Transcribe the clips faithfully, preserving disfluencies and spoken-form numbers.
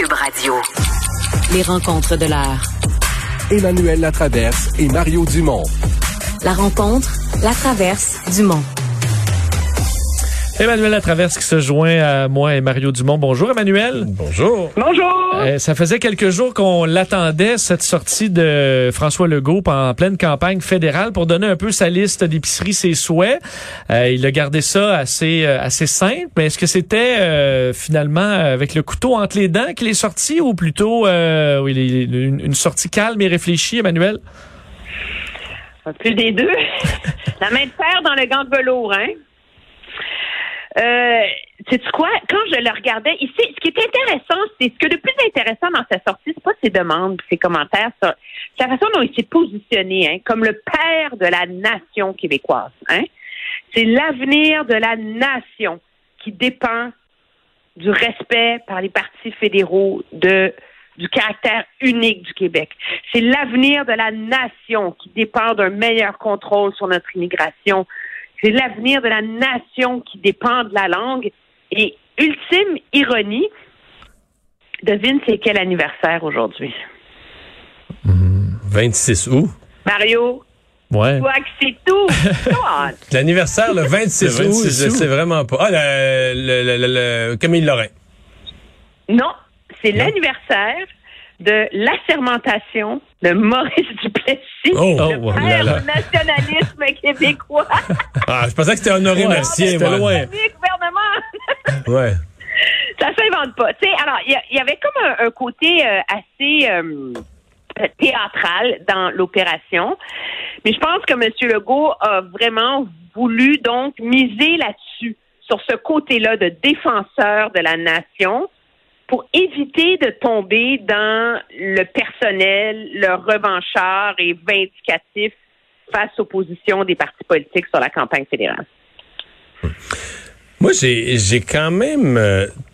Cube Radio. Les rencontres de l'heure. Emmanuel Latraverse et Mario Dumont. La rencontre, Latraverse, Dumont. Emmanuel Latraverse qui se joint à moi et Mario Dumont. Bonjour Emmanuel. Bonjour. Bonjour. Euh, ça faisait quelques jours qu'on l'attendait, cette sortie de François Legault en pleine campagne fédérale pour donner un peu sa liste d'épicerie, ses souhaits. Euh, il a gardé ça assez euh, assez simple. Mais est-ce que c'était euh, finalement avec le couteau entre les dents qu'il est sorti ou plutôt euh, oui, une, une sortie calme et réfléchie, Emmanuel? Un peu des deux. La main de fer dans le gant de velours, hein? Euh, sais-tu quoi? Quand je le regardais, ici, ce qui est intéressant, c'est ce que le plus intéressant dans sa sortie, c'est pas ses demandes, ses commentaires, ça, c'est la façon dont il s'est positionné, hein, comme le père de la nation québécoise, hein. C'est l'avenir de la nation qui dépend du respect par les partis fédéraux de, du caractère unique du Québec. C'est l'avenir de la nation qui dépend d'un meilleur contrôle sur notre immigration. C'est l'avenir de la nation qui dépend de la langue. Et ultime ironie, devine c'est quel anniversaire aujourd'hui? Mmh, vingt-six août. Mario, ouais. Toi que c'est tout. L'anniversaire le vingt-six août, je ne sais vraiment pas. Ah, le, le, le, le, le Camille Lorrain. Non, c'est non. L'anniversaire de l'assermentation de Maurice Duplessis, oh, le oh, père du nationalisme québécois. Ah, je pensais que c'était Honoré Mercier. C'était loin. Gouvernement. Ouais. Ça s'invente pas. T'sais, alors, il y, y avait comme un, un côté euh, assez euh, théâtral dans l'opération, mais je pense que M. Legault a vraiment voulu donc miser là-dessus, sur ce côté-là de défenseur de la nation, pour éviter de tomber dans le personnel, le revanchard et vindicatif face aux positions des partis politiques sur la campagne fédérale. Moi, j'ai, j'ai quand même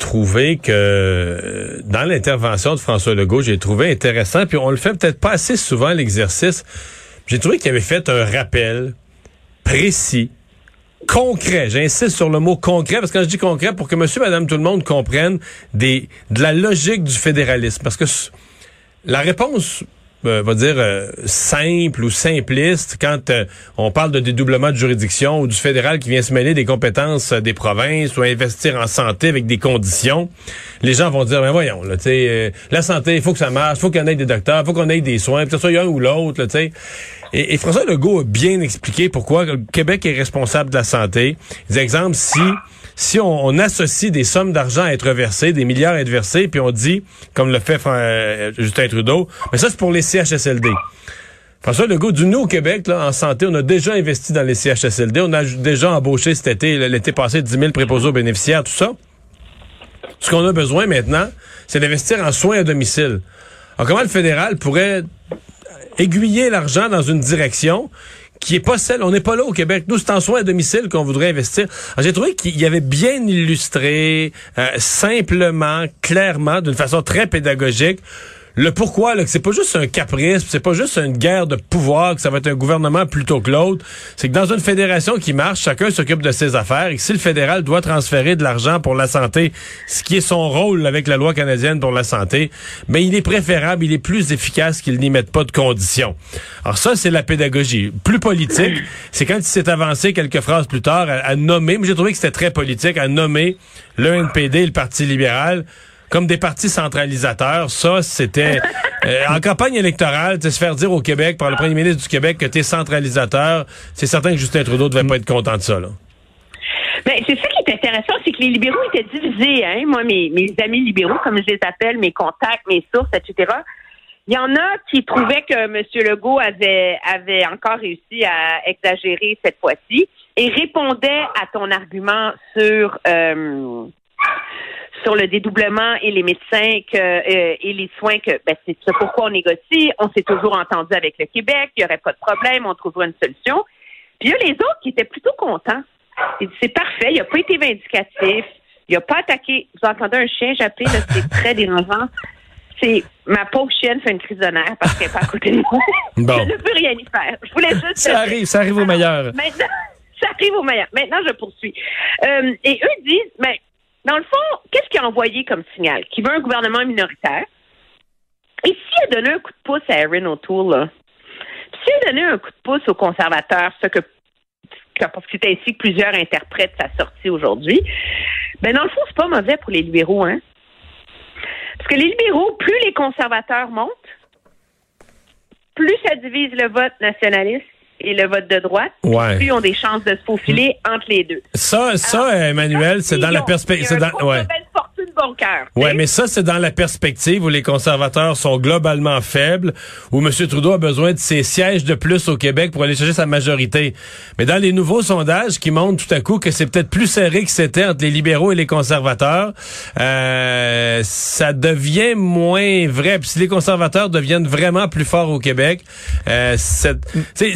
trouvé que dans l'intervention de François Legault, j'ai trouvé intéressant, puis on le fait peut-être pas assez souvent l'exercice, j'ai trouvé qu'il avait fait un rappel précis, concret, j'insiste sur le mot concret, parce que quand je dis concret, pour que monsieur, madame, tout le monde comprenne des, de la logique du fédéralisme. Parce que la réponse, euh, va dire, euh, simple ou simpliste, quand euh, on parle de dédoublement de juridiction ou du fédéral qui vient se mêler des compétences euh, des provinces ou investir en santé avec des conditions, les gens vont dire, ben voyons, là, tu sais, euh, la santé, il faut que ça marche, il faut qu'on ait des docteurs, il faut qu'on ait des soins, que ce soit un ou l'autre, là, tu sais. Et, et François Legault a bien expliqué pourquoi le Québec est responsable de la santé. Des exemples, si si on, on associe des sommes d'argent à être versées, des milliards à être versés, puis on dit, comme le fait euh, Justin Trudeau, mais ça c'est pour les C H S L D. François Legault dit, nous au Québec, là, en santé, on a déjà investi dans les C H S L D, on a déjà embauché cet été, l'été passé, dix mille préposés aux bénéficiaires, tout ça. Ce qu'on a besoin maintenant, c'est d'investir en soins à domicile. Alors comment le fédéral pourrait aiguiller l'argent dans une direction qui est pas celle, on n'est pas là au Québec. Nous, c'est en soins à domicile qu'on voudrait investir. Alors, j'ai trouvé qu'il y avait bien illustré, euh, simplement, clairement, d'une façon très pédagogique, le pourquoi, là, que c'est pas juste un caprice, c'est pas juste une guerre de pouvoir, que ça va être un gouvernement plutôt que l'autre. C'est que dans une fédération qui marche, chacun s'occupe de ses affaires et que si le fédéral doit transférer de l'argent pour la santé, ce qui est son rôle avec la loi canadienne pour la santé, ben, il est préférable, il est plus efficace qu'il n'y mette pas de conditions. Alors ça, c'est la pédagogie. Plus politique, c'est quand il s'est avancé quelques phrases plus tard à, à nommer, mais j'ai trouvé que c'était très politique, à nommer le N P D et le Parti libéral comme des partis centralisateurs. Ça, c'était... Euh, en campagne électorale, se faire dire au Québec, par le premier ministre du Québec, que t'es centralisateur, c'est certain que Justin Trudeau devait pas être content de ça, là. Ben, c'est ça qui est intéressant, c'est que les libéraux étaient divisés, hein. Moi, mes, mes amis libéraux, comme je les appelle, mes contacts, mes sources, et cetera, il y en a qui trouvaient que M. Legault avait, avait encore réussi à exagérer cette fois-ci et répondait à ton argument sur... Euh, sur le dédoublement et les médecins que, euh, et les soins que ben, c'est ce pourquoi on négocie, on s'est toujours entendu avec le Québec, il n'y aurait pas de problème, on trouvera une solution. Puis il y a les autres qui étaient plutôt contents. Ils disaient, c'est parfait, il n'a pas été vindicatif, il n'a pas attaqué. Vous entendez un chien japper, là, c'est très dérangeant. C'est ma pauvre chienne fait une crise de nerfs parce qu'elle n'est pas à côté de moi. Bon. Je ne peux rien y faire. Je voulais juste... Ça arrive, ça arrive au meilleur. Maintenant, ça arrive au meilleur. Maintenant, je poursuis. Euh, et eux disent, ben, Dans le fond, qu'est-ce qu'il a envoyé comme signal? Qu'il veut un gouvernement minoritaire. Et s'il a donné un coup de pouce à Erin O'Toole, là, s'il a donné un coup de pouce aux conservateurs, ce que, parce que c'est ainsi que plusieurs interprètent sa sortie aujourd'hui, ben dans le fond, c'est pas mauvais pour les libéraux, hein? Parce que les libéraux, plus les conservateurs montent, plus ça divise le vote nationaliste et le vote de droite, ouais. Plus ils ont des chances de se faufiler entre les deux. Ça, ça Alors, Emmanuel, c'est dans la perspective... Bon cœur. Oui, mais ça, c'est dans la perspective où les conservateurs sont globalement faibles, où M. Trudeau a besoin de ses sièges de plus au Québec pour aller chercher sa majorité. Mais dans les nouveaux sondages qui montrent tout à coup que c'est peut-être plus serré que c'était entre les libéraux et les conservateurs, euh, ça devient moins vrai. Puis si les conservateurs deviennent vraiment plus forts au Québec, euh, c'est,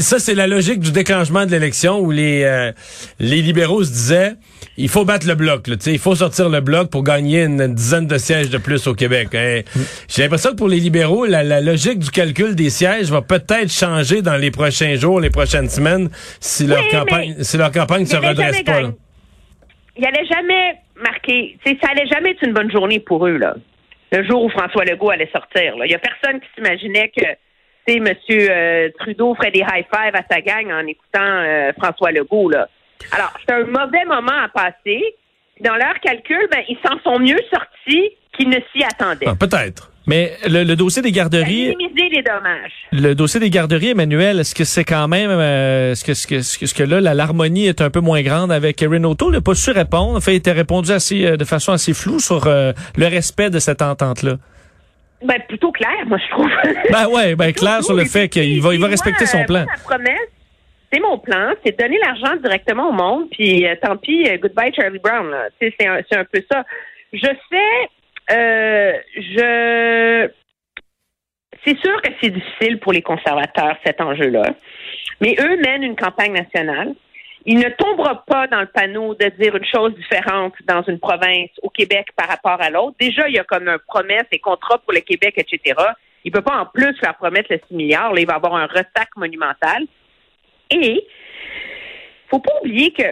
ça, c'est la logique du déclenchement de l'élection où les, euh, les libéraux se disaient il faut battre le bloc, là, il faut sortir le bloc pour gagner une, une dizaine de sièges de plus au Québec. Hein. Mm. J'ai l'impression que pour les libéraux, la, la logique du calcul des sièges va peut-être changer dans les prochains jours, les prochaines semaines, si oui, leur campagne si leur campagne se redresse pas. Là. Il n'allait jamais marquer, t'sais, ça allait jamais être une bonne journée pour eux, là. Le jour où François Legault allait sortir. Il n'y a personne qui s'imaginait que M. Euh, Trudeau ferait des high-fives à sa gang en écoutant euh, François Legault, là. Alors, c'est un mauvais moment à passer. Dans leur calcul, ben, ils s'en sont mieux sortis qu'ils ne s'y attendaient. Ah, peut-être. Mais le, le dossier des garderies... minimiser les dommages. Le dossier des garderies, Emmanuel, est-ce que c'est quand même... Euh, est-ce que, est-ce que, est-ce que là, la, l'harmonie est un peu moins grande avec Erin O'Toole? Il n'a pas su répondre. En fait, il était répondu assez, de façon assez floue sur euh, le respect de cette entente-là. Ben, plutôt clair, moi, je trouve. Ben ouais, ben clair sur le fait qu'il va, il va respecter moi, son plan. Moi, la promesse, c'est mon plan, c'est de donner l'argent directement au monde, puis euh, tant pis, euh, goodbye Charlie Brown. Là. C'est, c'est, un, c'est un peu ça. Je sais, euh, je... c'est sûr que c'est difficile pour les conservateurs, cet enjeu-là, mais eux mènent une campagne nationale. Ils ne tomberont pas dans le panneau de dire une chose différente dans une province au Québec par rapport à l'autre. Déjà, il y a comme une promesse, des contrats pour le Québec, et cetera. Il ne peut pas en plus leur promettre le six milliards. Là, il va avoir un ressac monumental. Et faut pas oublier que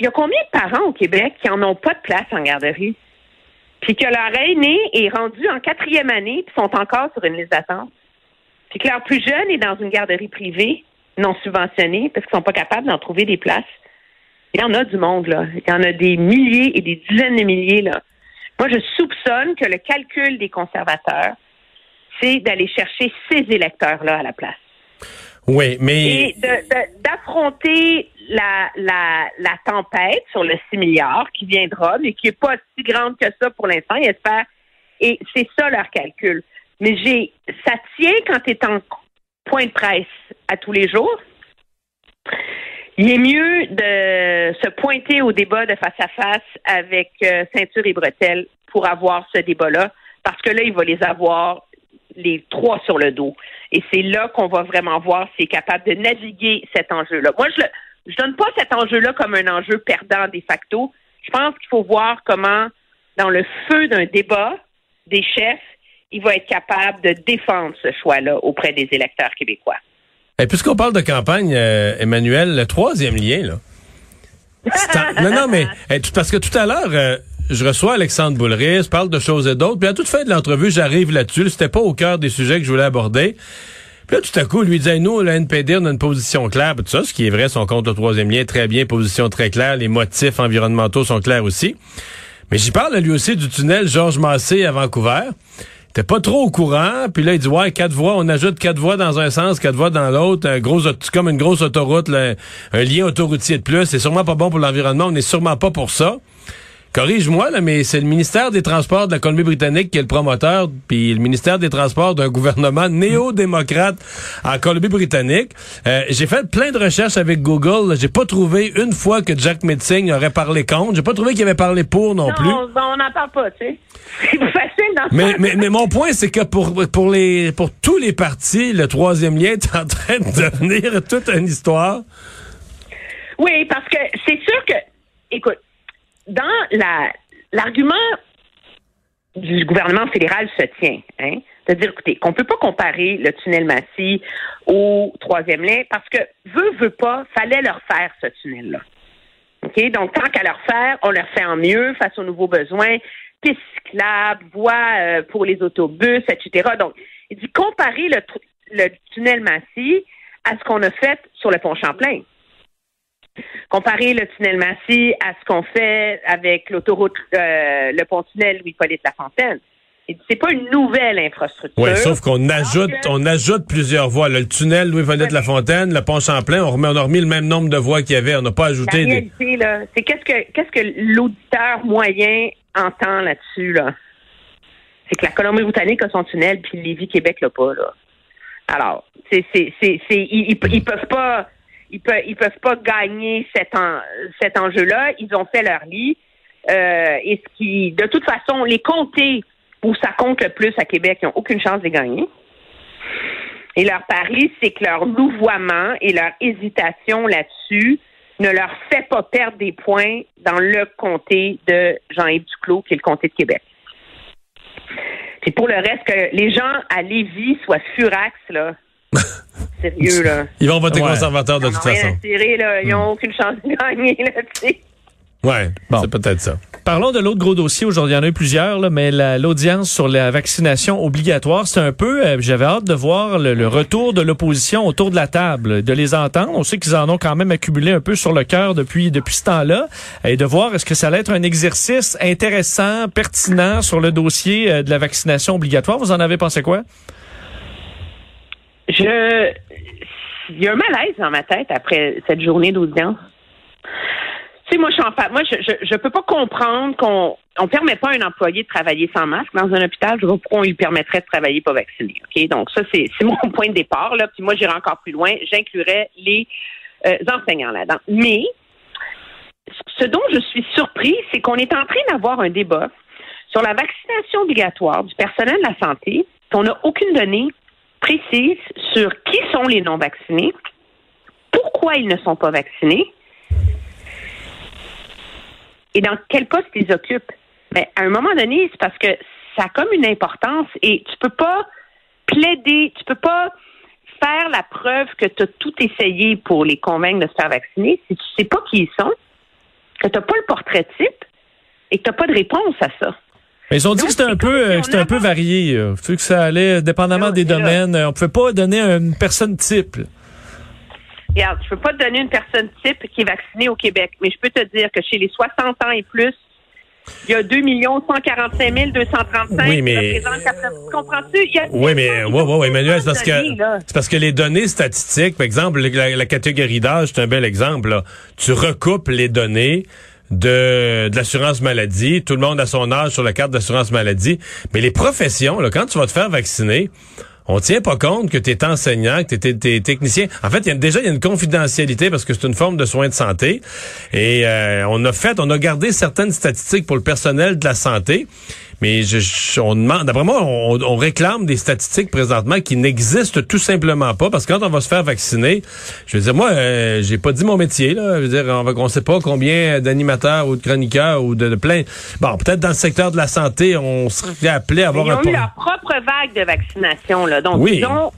il y a combien de parents au Québec qui en ont pas de place en garderie, puis que leur aîné est rendu en quatrième année puis sont encore sur une liste d'attente, puis que leur plus jeune est dans une garderie privée non subventionnée parce qu'ils sont pas capables d'en trouver des places. Il y en a du monde là, il y en a des milliers et des dizaines de milliers là. Moi, je soupçonne que le calcul des conservateurs, c'est d'aller chercher ces électeurs là à la place. Oui, mais... Et de, de, d'affronter la, la, la tempête sur le six milliards qui viendra, mais qui n'est pas si grande que ça pour l'instant, ils espèrent. Et c'est ça leur calcul. Mais j'ai, ça tient quand tu es en point de presse à tous les jours. Il est mieux de se pointer au débat de face à face avec euh, ceinture et bretelles pour avoir ce débat-là, parce que là, il va les avoir... les trois sur le dos. Et c'est là qu'on va vraiment voir s'il est capable de naviguer cet enjeu-là. Moi, je ne donne pas cet enjeu-là comme un enjeu perdant de facto. Je pense qu'il faut voir comment, dans le feu d'un débat des chefs, il va être capable de défendre ce choix-là auprès des électeurs québécois. Et puisqu'on parle de campagne, euh, Emmanuel, le troisième lien, là. En... non, non, mais parce que tout à l'heure... Euh... je reçois Alexandre Boulerice, parle de choses et d'autres, puis à toute fin de l'entrevue, j'arrive là-dessus, c'était pas au cœur des sujets que je voulais aborder. Puis là, tout à coup, lui disait, nous, le N P D, on a une position claire, tout ça, ce qui est vrai, son compte au troisième lien, très bien, position très claire, les motifs environnementaux sont clairs aussi. Mais j'y parle, lui aussi, du tunnel Georges Massé à Vancouver. T'es pas trop au courant, puis là, il dit, ouais, quatre voies, on ajoute quatre voies dans un sens, quatre voies dans l'autre, un gros, comme une grosse autoroute, là, un lien autoroutier de plus, c'est sûrement pas bon pour l'environnement, on n'est sûrement pas pour ça. Corrige-moi, là, mais c'est le ministère des Transports de la Colombie-Britannique qui est le promoteur, puis le ministère des Transports d'un gouvernement néo-démocrate en Colombie-Britannique. Euh, j'ai fait plein de recherches avec Google. Là. J'ai pas trouvé une fois que Jack Metzing aurait parlé contre. J'ai pas trouvé qu'il avait parlé pour non, non plus. Non, on n'en parle pas, tu sais. C'est plus facile d'en mais, mais, mais mon point, c'est que pour, pour, les, pour tous les partis, le troisième lien est en train de devenir toute une histoire. Oui, parce que c'est sûr que... Écoute, dans la, l'argument du gouvernement fédéral se tient, hein, de dire, écoutez, qu'on ne peut pas comparer le tunnel Massy au troisième lien parce que, veut, veut pas, fallait leur faire ce tunnel-là. OK? Donc, tant qu'à leur faire, on leur fait en mieux face aux nouveaux besoins, pistes cyclables, voies euh, pour les autobus, et cetera. Donc, il dit comparer le, le tunnel Massy à ce qu'on a fait sur le pont Champlain. Comparer le tunnel Massy à ce qu'on fait avec l'autoroute, euh, le pont-tunnel Louis-Polyte-Lafontaine. C'est pas une nouvelle infrastructure. Oui, sauf qu'on ajoute, que... on ajoute plusieurs voies. Le tunnel Louis-Polyte-Lafontaine, le pont Champlain, on remet, on a remis le même nombre de voies qu'il y avait. On n'a pas ajouté. La réalité, des... là, c'est qu'est-ce que, qu'est-ce que l'auditeur moyen entend là-dessus, là? C'est que la Colombie-Britannique a son tunnel, puis Lévis-Québec l'a pas, là. Alors, c'est, c'est, c'est, c'est, ils, ils, ils peuvent pas, ils peuvent, ils peuvent pas gagner cet, en, cet enjeu-là. Ils ont fait leur lit. Euh, et ce qui, de toute façon, les comtés où ça compte le plus à Québec, ils n'ont aucune chance de les gagner. Et leur pari, c'est que leur louvoiement et leur hésitation là-dessus ne leur fait pas perdre des points dans le comté de Jean-Yves Duclos, qui est le comté de Québec. Puis pour le reste, que les gens à Lévis soient furax, là. Sérieux, là. Ils vont voter ouais. conservateurs de toute façon. Rien à tirer, là. Ils n'ont hmm. aucune chance de gagner, là, tu sais. Ouais, bon. C'est peut-être ça. Parlons de l'autre gros dossier aujourd'hui. Il y en a eu plusieurs, là, mais la, l'audience sur la vaccination obligatoire, c'est un peu, euh, j'avais hâte de voir le, le retour de l'opposition autour de la table, de les entendre. On sait qu'ils en ont quand même accumulé un peu sur le cœur depuis depuis ce temps-là, et de voir est-ce que ça allait être un exercice intéressant, pertinent sur le dossier euh, de la vaccination obligatoire. Vous en avez pensé quoi? Je, il y a un malaise dans ma tête après cette journée d'audience. Tu sais, moi, moi, je je, je peux pas comprendre qu'on on permet pas à un employé de travailler sans masque dans un hôpital. Je vois pourquoi on lui permettrait de travailler pas vacciné. OK? Donc, ça, c'est, c'est mon point de départ, là. Puis moi, j'irai encore plus loin. J'inclurais les euh, enseignants là-dedans. Mais, ce dont je suis surprise, c'est qu'on est en train d'avoir un débat sur la vaccination obligatoire du personnel de la santé, qu'on n'a aucune donnée précise sur qui sont les non-vaccinés, pourquoi ils ne sont pas vaccinés, et dans quel poste ils occupent. Mais à un moment donné, c'est parce que ça a comme une importance et tu peux pas plaider, tu peux pas faire la preuve que tu as tout essayé pour les convaincre de se faire vacciner si tu sais pas qui ils sont, que tu n'as pas le portrait type et que tu n'as pas de réponse à ça. Mais ils ont dit Donc, que c'était un peu, si c'était un peu varié. Tu sais que ça allait dépendamment non, des domaines. Là. On pouvait pas donner une personne type. Regarde, je ne peux pas te donner une personne type qui est vaccinée au Québec, mais je peux te dire que chez les soixante ans et plus, il y a deux millions cent quarante-cinq mille deux cent trente-cinq oui, mais... qui représentent quatre-vingts pour cent. Comprends-tu? Il y a oui, mais ouais, ouais, Emmanuel, c'est parce, données, que, c'est parce que les données statistiques, par exemple, la, la catégorie d'âge, c'est un bel exemple. Là. Tu recoupes les données de, de l'assurance maladie. Tout le monde a son âge sur la carte d'assurance maladie. Mais les professions, là, quand tu vas te faire vacciner... On tient pas compte que tu es enseignant, que tu es technicien. En fait, y a, déjà, il y a une confidentialité parce que c'est une forme de soins de santé. Et euh, on a fait, on a gardé certaines statistiques pour le personnel de la santé. Mais je, je, on demande, d'après moi, on, on réclame des statistiques présentement qui n'existent tout simplement pas. Parce que quand on va se faire vacciner, je veux dire, moi, euh, j'ai pas dit mon métier, là. Je veux dire, on, on sait pas combien d'animateurs ou de chroniqueurs ou de, de plein. Bon, peut-être dans le secteur de la santé, on serait appelé à avoir un... Ils ont eu leur propre vague de vaccination, là. Donc, oui. Ils ont...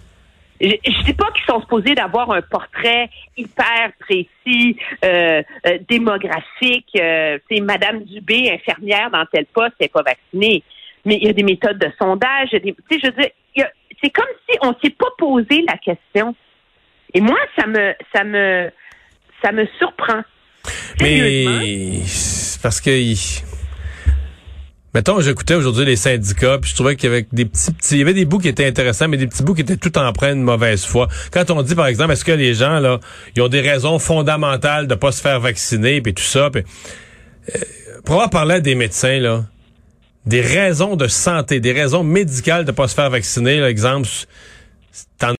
Je ne dis pas qu'ils sont supposés d'avoir un portrait hyper précis, euh, euh, démographique. Euh, tu sais, Madame Dubé, infirmière dans tel poste, n'est pas vaccinée. Mais il y a des méthodes de sondage. Tu sais, je veux dire, y a, c'est comme si on ne s'est pas posé la question. Et moi, ça me, ça me, ça me surprend. Mais c'est parce que. Mettons, j'écoutais aujourd'hui les syndicats, puis je trouvais qu'il y avait des petits, petits, il y avait des bouts qui étaient intéressants, mais des petits bouts qui étaient tout empreints de mauvaise foi. Quand on dit, par exemple, est-ce que les gens, là, ils ont des raisons fondamentales de pas se faire vacciner, puis tout ça, puis euh, pour avoir parlé à des médecins, là, des raisons de santé, des raisons médicales de pas se faire vacciner, là, exemple, t'en